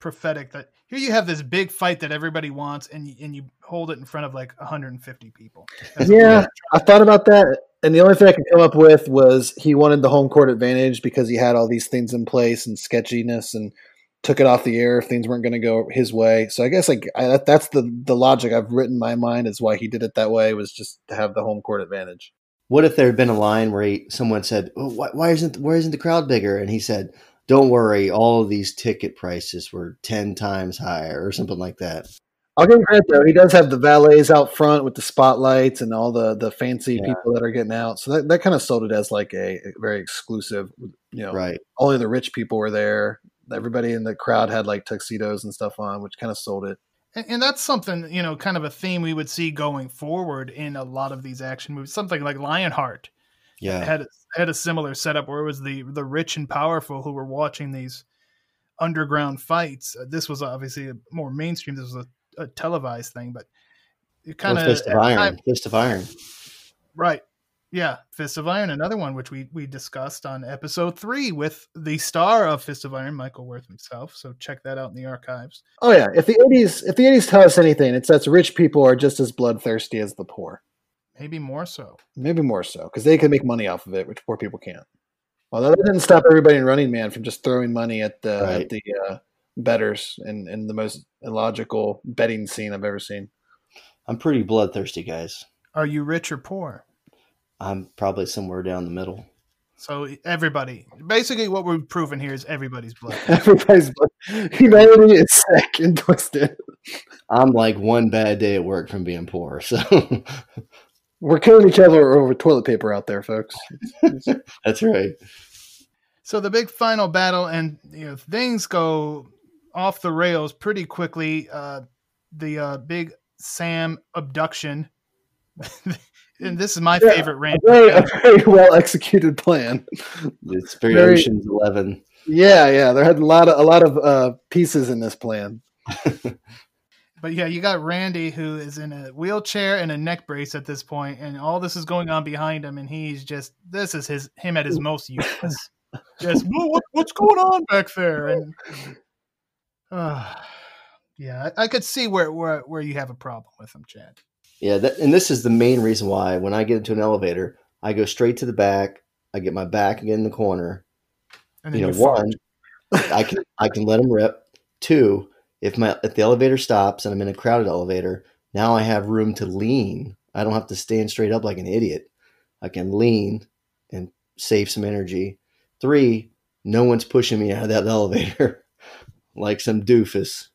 prophetic that here you have this big fight that everybody wants, and you, and you hold it in front of like one hundred fifty people. That's yeah, I thought about that, and the only thing I could come up with was he wanted the home court advantage because he had all these things in place and sketchiness and. Took it off the air if things weren't going to go his way. So I guess like I, that's the, the logic I've written in my mind is why he did it that way, was just to have the home court advantage. What if there had been a line where he, someone said, oh, why, why isn't why isn't the crowd bigger? And he said, don't worry, all of these ticket prices were ten times higher or something like that. I'll give him credit though. He does have the valets out front with the spotlights and all the, the fancy yeah. people that are getting out. So that, that kind of sold it as like a, a very exclusive, you know, right. Only the rich people were there. Everybody in the crowd had like tuxedos and stuff on, which kind of sold it. And, and that's something, you know, kind of a theme we would see going forward in a lot of these action movies. Something like Lionheart, yeah, had had a similar setup where it was the the rich and powerful who were watching these underground fights. This was obviously a more mainstream. This was a, a televised thing, but it kind of Fist of Iron, time, Fist of Iron, right. Yeah, Fist of Iron, another one which we, we discussed on episode three with the star of Fist of Iron, Michael Wirth himself. So check that out in the archives. Oh yeah, if the eighties if the eighties tell us anything, it's that rich people are just as bloodthirsty as the poor. Maybe more so. Maybe more so, because they can make money off of it, which poor people can't. Although that didn't stop everybody in Running Man from just throwing money at the right. at the uh, betters in, in the most illogical betting scene I've ever seen. I'm pretty bloodthirsty, guys. Are you rich or poor? I'm probably somewhere down the middle. So everybody, basically what we're proving here is everybody's blood. Everybody's blood. Humanity is sick and twisted. I'm like one bad day at work from being poor. So we're killing each other over toilet paper out there, folks. That's right. So the big final battle, and you know, things go off the rails pretty quickly. Uh, the uh, Big Sam abduction. And this is my yeah, favorite rant. A very, a very well executed plan. It's very, very Ocean's Eleven. Yeah, yeah. There had a lot of a lot of uh, pieces in this plan. But yeah, you got Randy, who is in a wheelchair and a neck brace at this point, and all this is going on behind him, and he's just this is his him at his most useless. Just what, what's going on back there? And uh, yeah, I, I could see where where where you have a problem with him, Chad. Yeah, that, and this is the main reason why when I get into an elevator, I go straight to the back. I get my back again in the corner. And then you know, one, I can I can let them rip. Two, if my if the elevator stops and I'm in a crowded elevator, now I have room to lean. I don't have to stand straight up like an idiot. I can lean and save some energy. Three, no one's pushing me out of that elevator like some doofus.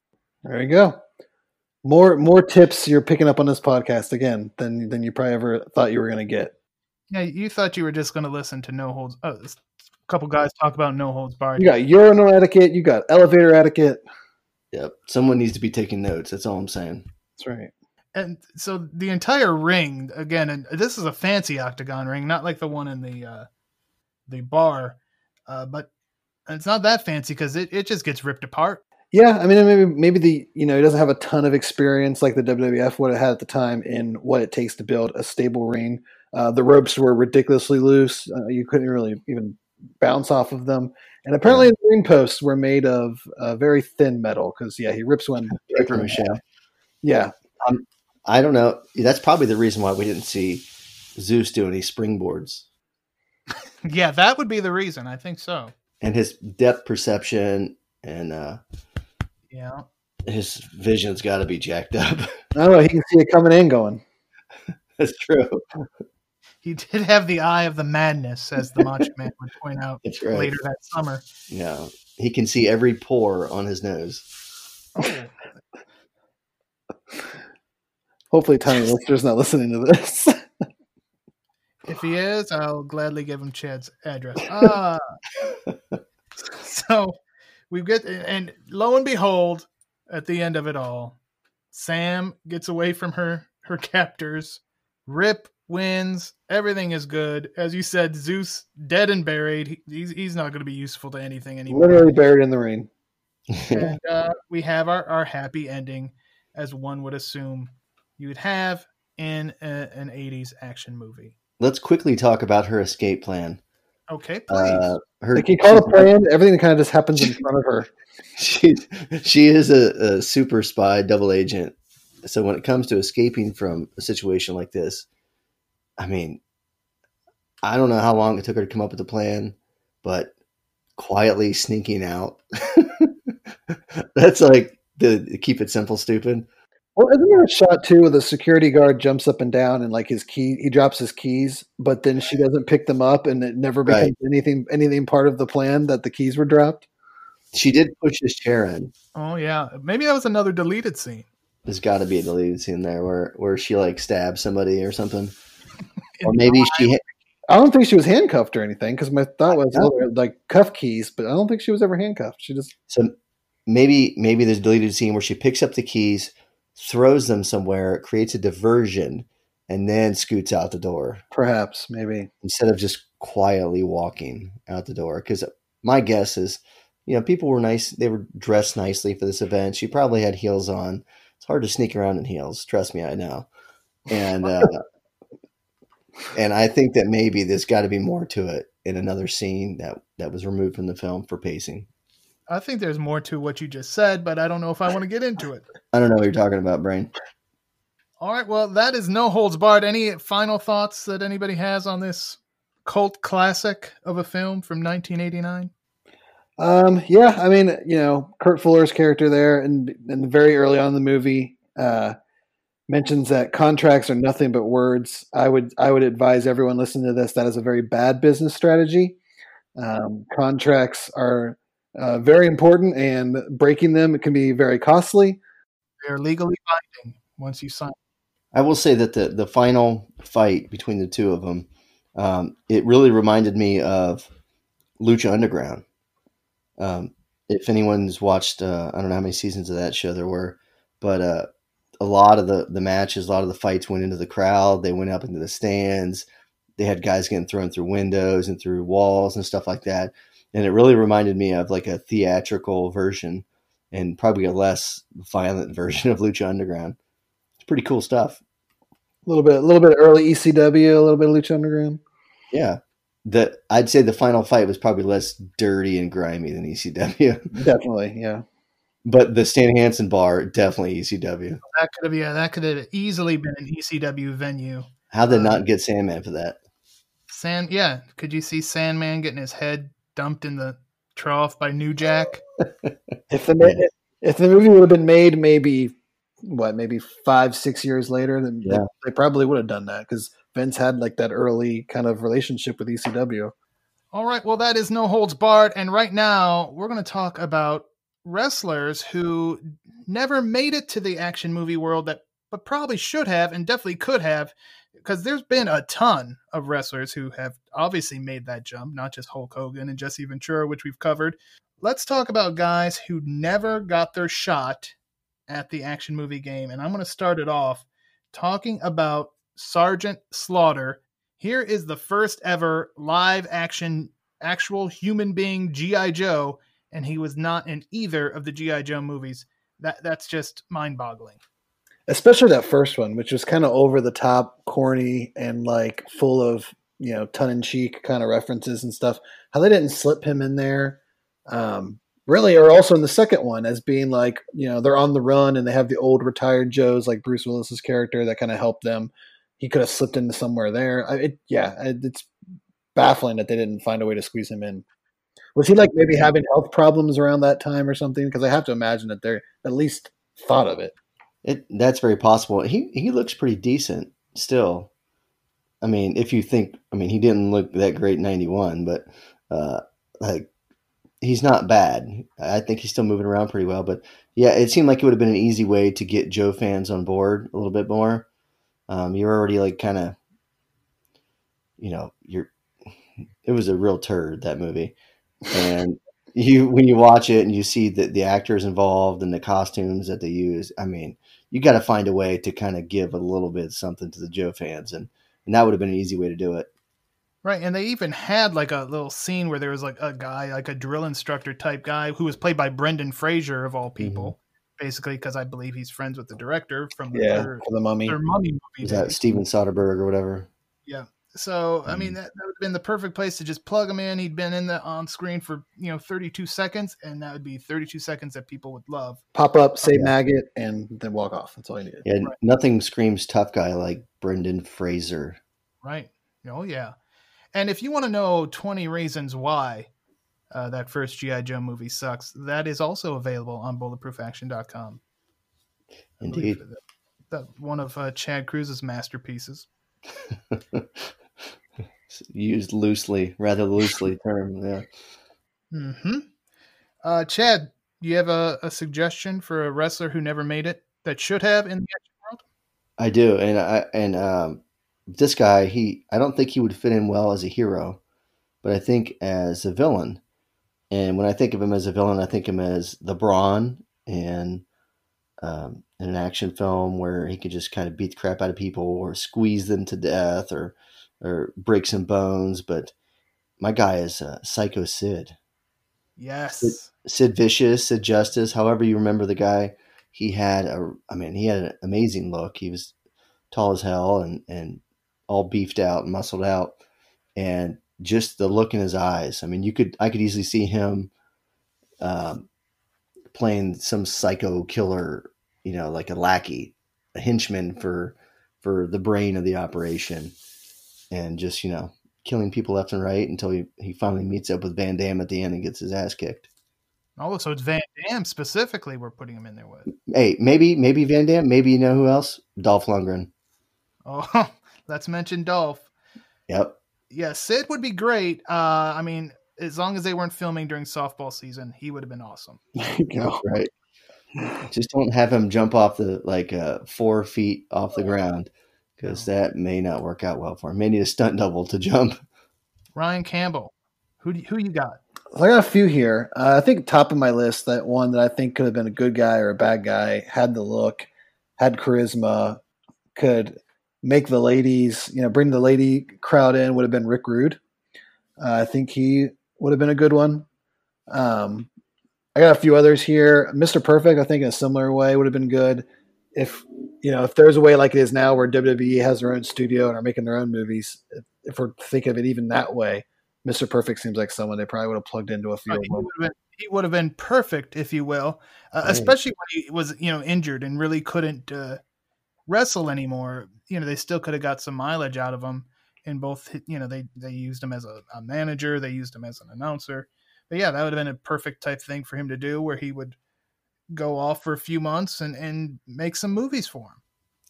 There you go. More more tips you're picking up on this podcast again than than you probably ever thought you were going to get. Yeah, you thought you were just going to listen to no holds. Oh, a couple guys talk about no holds barred. You got urinal etiquette. You got elevator etiquette. Yep, someone needs to be taking notes. That's all I'm saying. That's right. And so the entire ring again, and this is a fancy octagon ring, not like the one in the uh, the bar, uh, but it's not that fancy because it, it just gets ripped apart. Yeah, I mean, maybe maybe the you know he doesn't have a ton of experience like the W W F would have had at the time in what it takes to build a stable ring. Uh, the ropes were ridiculously loose; uh, you couldn't really even bounce off of them. And apparently, yeah. The ring posts were made of uh, very thin metal because yeah, he rips one paper mache. Yeah, um, I don't know. That's probably the reason why we didn't see Zeus do any springboards. Yeah, that would be the reason. I think so. And his depth perception and. Uh, Yeah, his vision's got to be jacked up. I don't know. He can see it coming and going. That's true. He did have the eye of the madness, as the Macho Man would point out right. later that summer. Yeah, he can see every pore on his nose. Oh. Hopefully, Tiny Lister's not listening to this. If he is, I'll gladly give him Chad's address. Ah, so. We get, and lo and behold, at the end of it all, Sam gets away from her, her captors. Rip wins. Everything is good. As you said, Zeus dead and buried. He's, he's not going to be useful to anything anymore. Literally buried in the rain. And uh, we have our, our happy ending, as one would assume you would have in a, an eighties action movie. Let's quickly talk about her escape plan. Okay, please. Uh, her, like you call a plan, everything kind of just happens in front of her. She she is a, a super spy, double agent. So when it comes to escaping from a situation like this, I mean, I don't know how long it took her to come up with the plan, but quietly sneaking out. That's like the, the keep it simple, stupid. Well, isn't there a shot too where the security guard jumps up and down and like his key, he drops his keys, but then she doesn't pick them up, and it never becomes right. anything, anything part of the plan that the keys were dropped. She did push his chair in. Oh yeah, maybe that was another deleted scene. There's got to be a deleted scene there where where she like stabs somebody or something, or maybe she. Hit- I don't think she was handcuffed or anything because my thought was oh, like cuff keys, but I don't think she was ever handcuffed. She just so maybe maybe there's a deleted scene where she picks up the keys. Throws them somewhere, creates a diversion, and then scoots out the door. Perhaps, maybe. Instead of just quietly walking out the door. Because my guess is, you know, people were nice. They were dressed nicely for this event. She probably had heels on. It's hard to sneak around in heels. Trust me, I know. And, uh, and I think that maybe there's got to be more to it in another scene that, that was removed from the film for pacing. I think there's more to what you just said, but I don't know if I want to get into it. I don't know what you're talking about, Brain. All right. Well, that is No Holds Barred. Any final thoughts that anybody has on this cult classic of a film from nineteen eighty-nine? Um, yeah, I mean, you know, Kurt Fuller's character there, and and very early on in the movie, uh, mentions that contracts are nothing but words. I would I would advise everyone listening to this that is a very bad business strategy. Um, contracts are uh, very important, and breaking them can be very costly. They're legally binding once you sign. I will say that the the final fight between the two of them, um, it really reminded me of Lucha Underground. Um, if anyone's watched, uh, I don't know how many seasons of that show there were, but uh, a lot of the, the matches, a lot of the fights went into the crowd. They went up into the stands. They had guys getting thrown through windows and through walls and stuff like that. And it really reminded me of like a theatrical version and probably a less violent version of Lucha Underground. It's pretty cool stuff. A little bit, a little bit of early E C W, a little bit of Lucha Underground. Yeah. The, I'd say the final fight was probably less dirty and grimy than E C W. Definitely, yeah. But the Stan Hansen bar, definitely E C W. That could have, yeah, that could have easily been an E C W venue. How did um, not get Sandman for that? Sand, yeah. Could you see Sandman getting his head dumped in the trough by New Jack? if the if the movie would have been made, maybe what, maybe five, six years later, then yeah. they, they probably would have done that because Vince had like that early kind of relationship with E C W. All right. Well, that is No Holds Barred. And right now we're going to talk about wrestlers who never made it to the action movie world that, but probably should have, and definitely could have, because there's been a ton of wrestlers who have obviously made that jump, not just Hulk Hogan and Jesse Ventura, which we've covered. Let's talk about guys who never got their shot at the action movie game. And I'm going to start it off talking about Sergeant Slaughter. Here is the first ever live action, actual human being G I. Joe, and he was not in either of the G I. Joe movies. That that's just mind boggling. Especially that first one, which was kind of over the top, corny, and like full of, you know, tongue in cheek kind of references and stuff. How they didn't slip him in there. Um, really, or also in the second one as being like, you know, they're on the run and they have the old retired Joes like Bruce Willis's character that kind of helped them. He could have slipped into somewhere there. It, yeah, it's baffling that they didn't find a way to squeeze him in. Was he like maybe having health problems around that time or something? Because I have to imagine that they at least thought of it. It that's very possible. He he looks pretty decent still. I mean, if you think, I mean, he didn't look that great in ninety-one, but uh, like he's not bad. I think he's still moving around pretty well. But yeah, it seemed like it would have been an easy way to get Joe fans on board a little bit more. Um, you're already like kind of, you know, you're, it was a real turd, that movie. And you, when you watch it and you see that the actors involved and the costumes that they use, I mean, you got to find a way to kind of give a little bit something to the Joe fans. And, and that would have been an easy way to do it. Right. And they even had like a little scene where there was like a guy, like a drill instructor type guy who was played by Brendan Fraser of all people. Mm-hmm. Basically, because I believe he's friends with the director from the, yeah, other, the Mummy. Mummy movie. Is that Steven Soderbergh or whatever? Yeah. So, um, I mean, that, that would have been the perfect place to just plug him in. He'd been in the on screen for, you know, thirty-two seconds, and that would be thirty-two seconds that people would love. Pop up, say okay. Maggot, and then walk off. That's all he needed. Yeah, right. Nothing screams tough guy like Brendan Fraser. Right. Oh, yeah. And if you want to know twenty reasons why, Uh, that first G I. Joe movie sucks, that is also available on Bulletproof Action dot com. Indeed. That, that one of uh, Chad Cruz's masterpieces. Used loosely, rather loosely term. Yeah. Mm-hmm. Uh, Chad, do you have a, a suggestion for a wrestler who never made it that should have in the action world? I do. And I, and um, this guy, he, I don't think he would fit in well as a hero, but I think as a villain. And when I think of him as a villain, I think of him as the Brawn in, um, in an action film where he could just kind of beat the crap out of people or squeeze them to death or or break some bones. But my guy is uh, Psycho Sid. Yes. Sid, Sid Vicious, Sid Justice, however you remember the guy. He had a, I mean, he had an amazing look. He was tall as hell and, and all beefed out and muscled out. And just the look in his eyes. I mean, you could, I could easily see him um, playing some psycho killer, you know, like a lackey, a henchman for, for the brain of the operation. And just, you know, killing people left and right until he, he finally meets up with Van Damme at the end and gets his ass kicked. Oh, so it's Van Damme specifically we're putting him in there with. Hey, maybe maybe Van Damme. Maybe you know who else? Dolph Lundgren. Oh, let's mention Dolph. Yep. Yeah, Sid would be great. Uh, I mean, as long as they weren't filming during softball season, he would have been awesome. Go, right. Just don't have him jump off the like uh, four feet off the ground because no. that may not work out well for him. May need a stunt double to jump. Ryan Campbell, who do, who you got? I got a few here. Uh, I think top of my list, that one that I think could have been a good guy or a bad guy, had the look, had charisma, could make the ladies, you know, bring the lady crowd in, would have been Rick Rude. Uh, I think he would have been a good one. Um, I got a few others here. Mister Perfect, I think in a similar way would have been good. If, you know, if there's a way like it is now where W W E has their own studio and are making their own movies, if, if we're thinking of it even that way, Mister Perfect seems like someone they probably would have plugged into a few. He would have been, he would have been perfect, if you will, uh, right. especially when he was, you know, injured and really couldn't uh, wrestle anymore. You know, they still could have got some mileage out of him in both. You know, they, they used him as a, a manager. They used him as an announcer. But yeah, that would have been a perfect type thing for him to do, where he would go off for a few months and, and make some movies for him.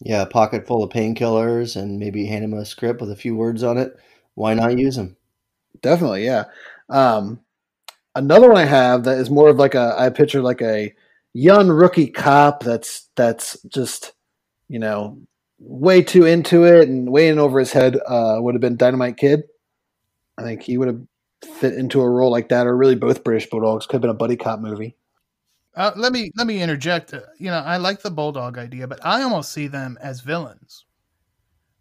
Yeah. A pocket full of painkillers and maybe hand him a script with a few words on it. Why not use him? Definitely, yeah. Um, another one I have that is more of like a, I picture like a young rookie cop that's that's just, you know, way too into it and way in over his head uh, would have been Dynamite Kid. I think he would have fit into a role like that, or really both British Bulldogs. Could have been a buddy cop movie. Uh, let me let me interject. You know, I like the Bulldog idea, but I almost see them as villains.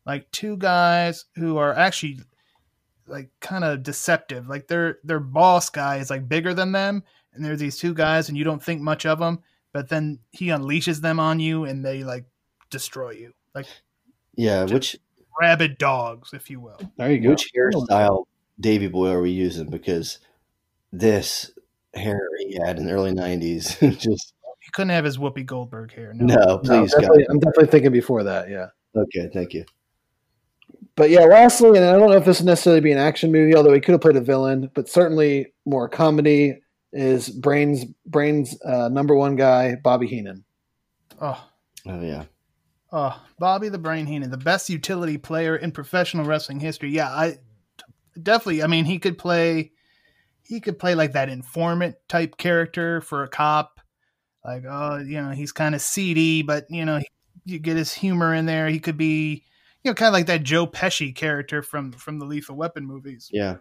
Like two guys who are actually like kind of deceptive, like their their boss guy is like bigger than them, and there's these two guys and you don't think much of them, but then he unleashes them on you and they like destroy you, like yeah which rabid dogs, if you will. There you go. Which hairstyle Davey Boy are we using? Because this hair he had in the early nineties just he couldn't have his Whoopi Goldberg hair. No, no please no, definitely, I'm definitely thinking before that. Yeah, okay, thank you. But yeah, lastly, and I don't know if this would necessarily be an action movie, although he could have played a villain, but certainly more comedy, is Brains Brains uh, number one guy, Bobby Heenan. Oh, oh yeah, oh Bobby the Brain Heenan, the best utility player in professional wrestling history. Yeah, I definitely. I mean, he could play, he could play like that informant type character for a cop, like oh, you know, he's kind of seedy, but you know, he, you get his humor in there. He could be, you know, kind of like that Joe Pesci character from, from the Lethal Weapon movies. Yeah.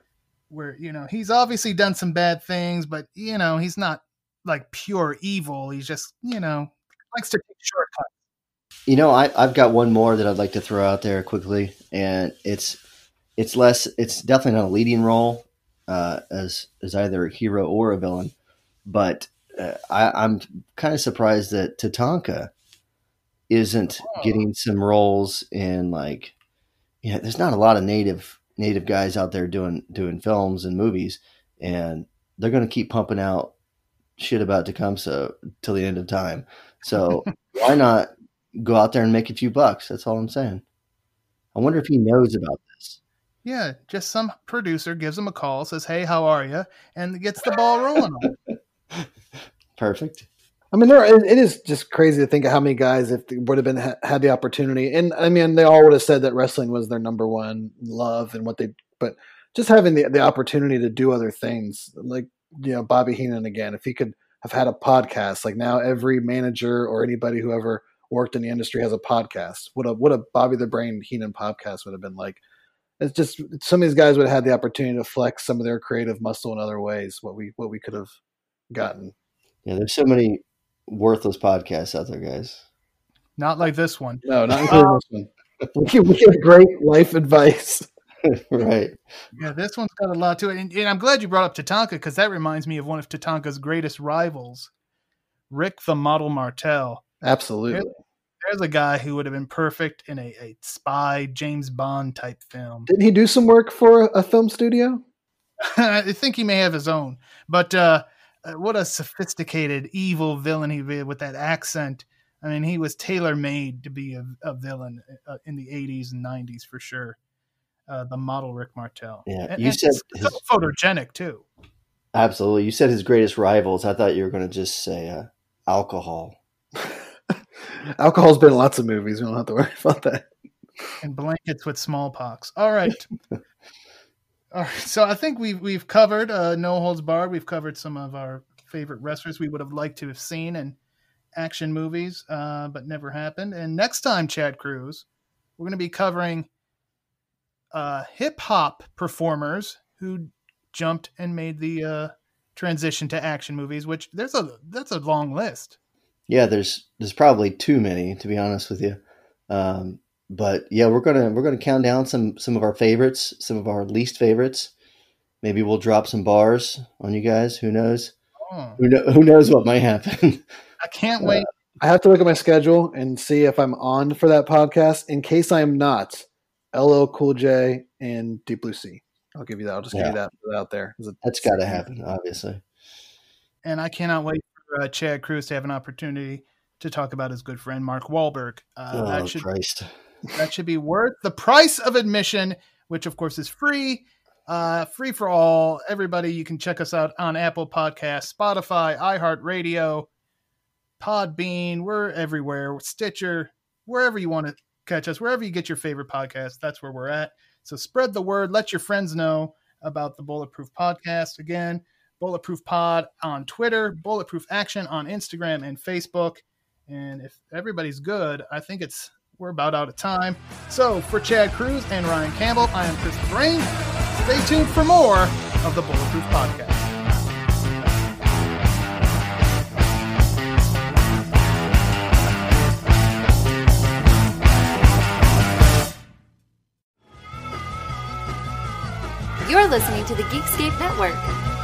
Where, you know, he's obviously done some bad things, but, you know, he's not like pure evil. He's just, you know, likes to take shortcuts. You know, I, I've got one more that I'd like to throw out there quickly. And it's, it's less, it's definitely not a leading role uh, as, as either a hero or a villain, but uh, I, I'm kind of surprised that Tatanka isn't oh. getting some roles in, like, you know, there's not a lot of native native guys out there doing doing films and movies, and they're going to keep pumping out shit about Tecumseh till the end of time. So why not go out there and make a few bucks? That's all I'm saying. I wonder if he knows about this. Yeah, just some producer gives him a call, says, "Hey, how are you?" and gets the ball rolling on. Perfect. I mean, there are, it is just crazy to think of how many guys, if they would have been had the opportunity, and I mean, they all would have said that wrestling was their number one love and what they, but just having the, the opportunity to do other things, like, you know, Bobby Heenan again, if he could have had a podcast, like now every manager or anybody who ever worked in the industry has a podcast. What a what a Bobby the Brain Heenan podcast would have been like. It's just some of these guys would have had the opportunity to flex some of their creative muscle in other ways. What we what we could have gotten. Yeah, there's so many worthless podcasts out there, guys. Not like this one. No, not like um, this one. We give, we give great life advice. Right. Yeah, this one's got a lot to it. And, and I'm glad you brought up Tatanka, because that reminds me of one of Tatanka's greatest rivals, Rick the Model Martel. Absolutely. There's, there's a guy who would have been perfect in a, a spy James Bond type film. Didn't he do some work for a film studio? I think he may have his own. But, uh, what a sophisticated evil villain he did with that accent. I mean, he was tailor made to be a, a villain in the eighties and nineties for sure. uh, the model Rick Martel. Yeah, and, you and said his, photogenic too. Absolutely, you said his greatest rivals. I thought you were going to just say uh, alcohol. Alcohol's been in lots of movies. We don't have to worry about that. And blankets with smallpox. All right. All right. So I think we've we've covered uh, No Holds Barred. We've covered some of our favorite wrestlers we would have liked to have seen in action movies, uh, but never happened. And next time, Chad Cruz, we're going to be covering uh, hip hop performers who jumped and made the uh, transition to action movies. Which there's a that's a long list. Yeah, there's there's probably too many, to be honest with you. Um, But yeah, we're gonna we're gonna count down some some of our favorites, some of our least favorites. Maybe we'll drop some bars on you guys. Who knows? Oh. Who, know, who knows what might happen? I can't wait. Uh, I have to look at my schedule and see if I'm on for that podcast. In case I'm not, L L Cool J and Deep Blue Sea. I'll give you that. I'll just yeah. give you that out there. It, That's got to happen, obviously. And I cannot wait for uh, Chad Cruz to have an opportunity to talk about his good friend Mark Wahlberg. Uh, oh, that should- Christ. That should be worth the price of admission, which, of course, is free, uh, free for all. Everybody, you can check us out on Apple Podcasts, Spotify, iHeartRadio, Podbean. We're everywhere. Stitcher, wherever you want to catch us, wherever you get your favorite podcast, that's where we're at. So spread the word. Let your friends know about the Bulletproof Podcast. Again, Bulletproof Pod on Twitter, Bulletproof Action on Instagram and Facebook. And if everybody's good, I think it's... we're about out of time. So for Chad Cruz and Ryan Campbell, I am Christopher Rain. Stay tuned for more of the Bulletproof Podcast. You're listening to the Geekscape Network.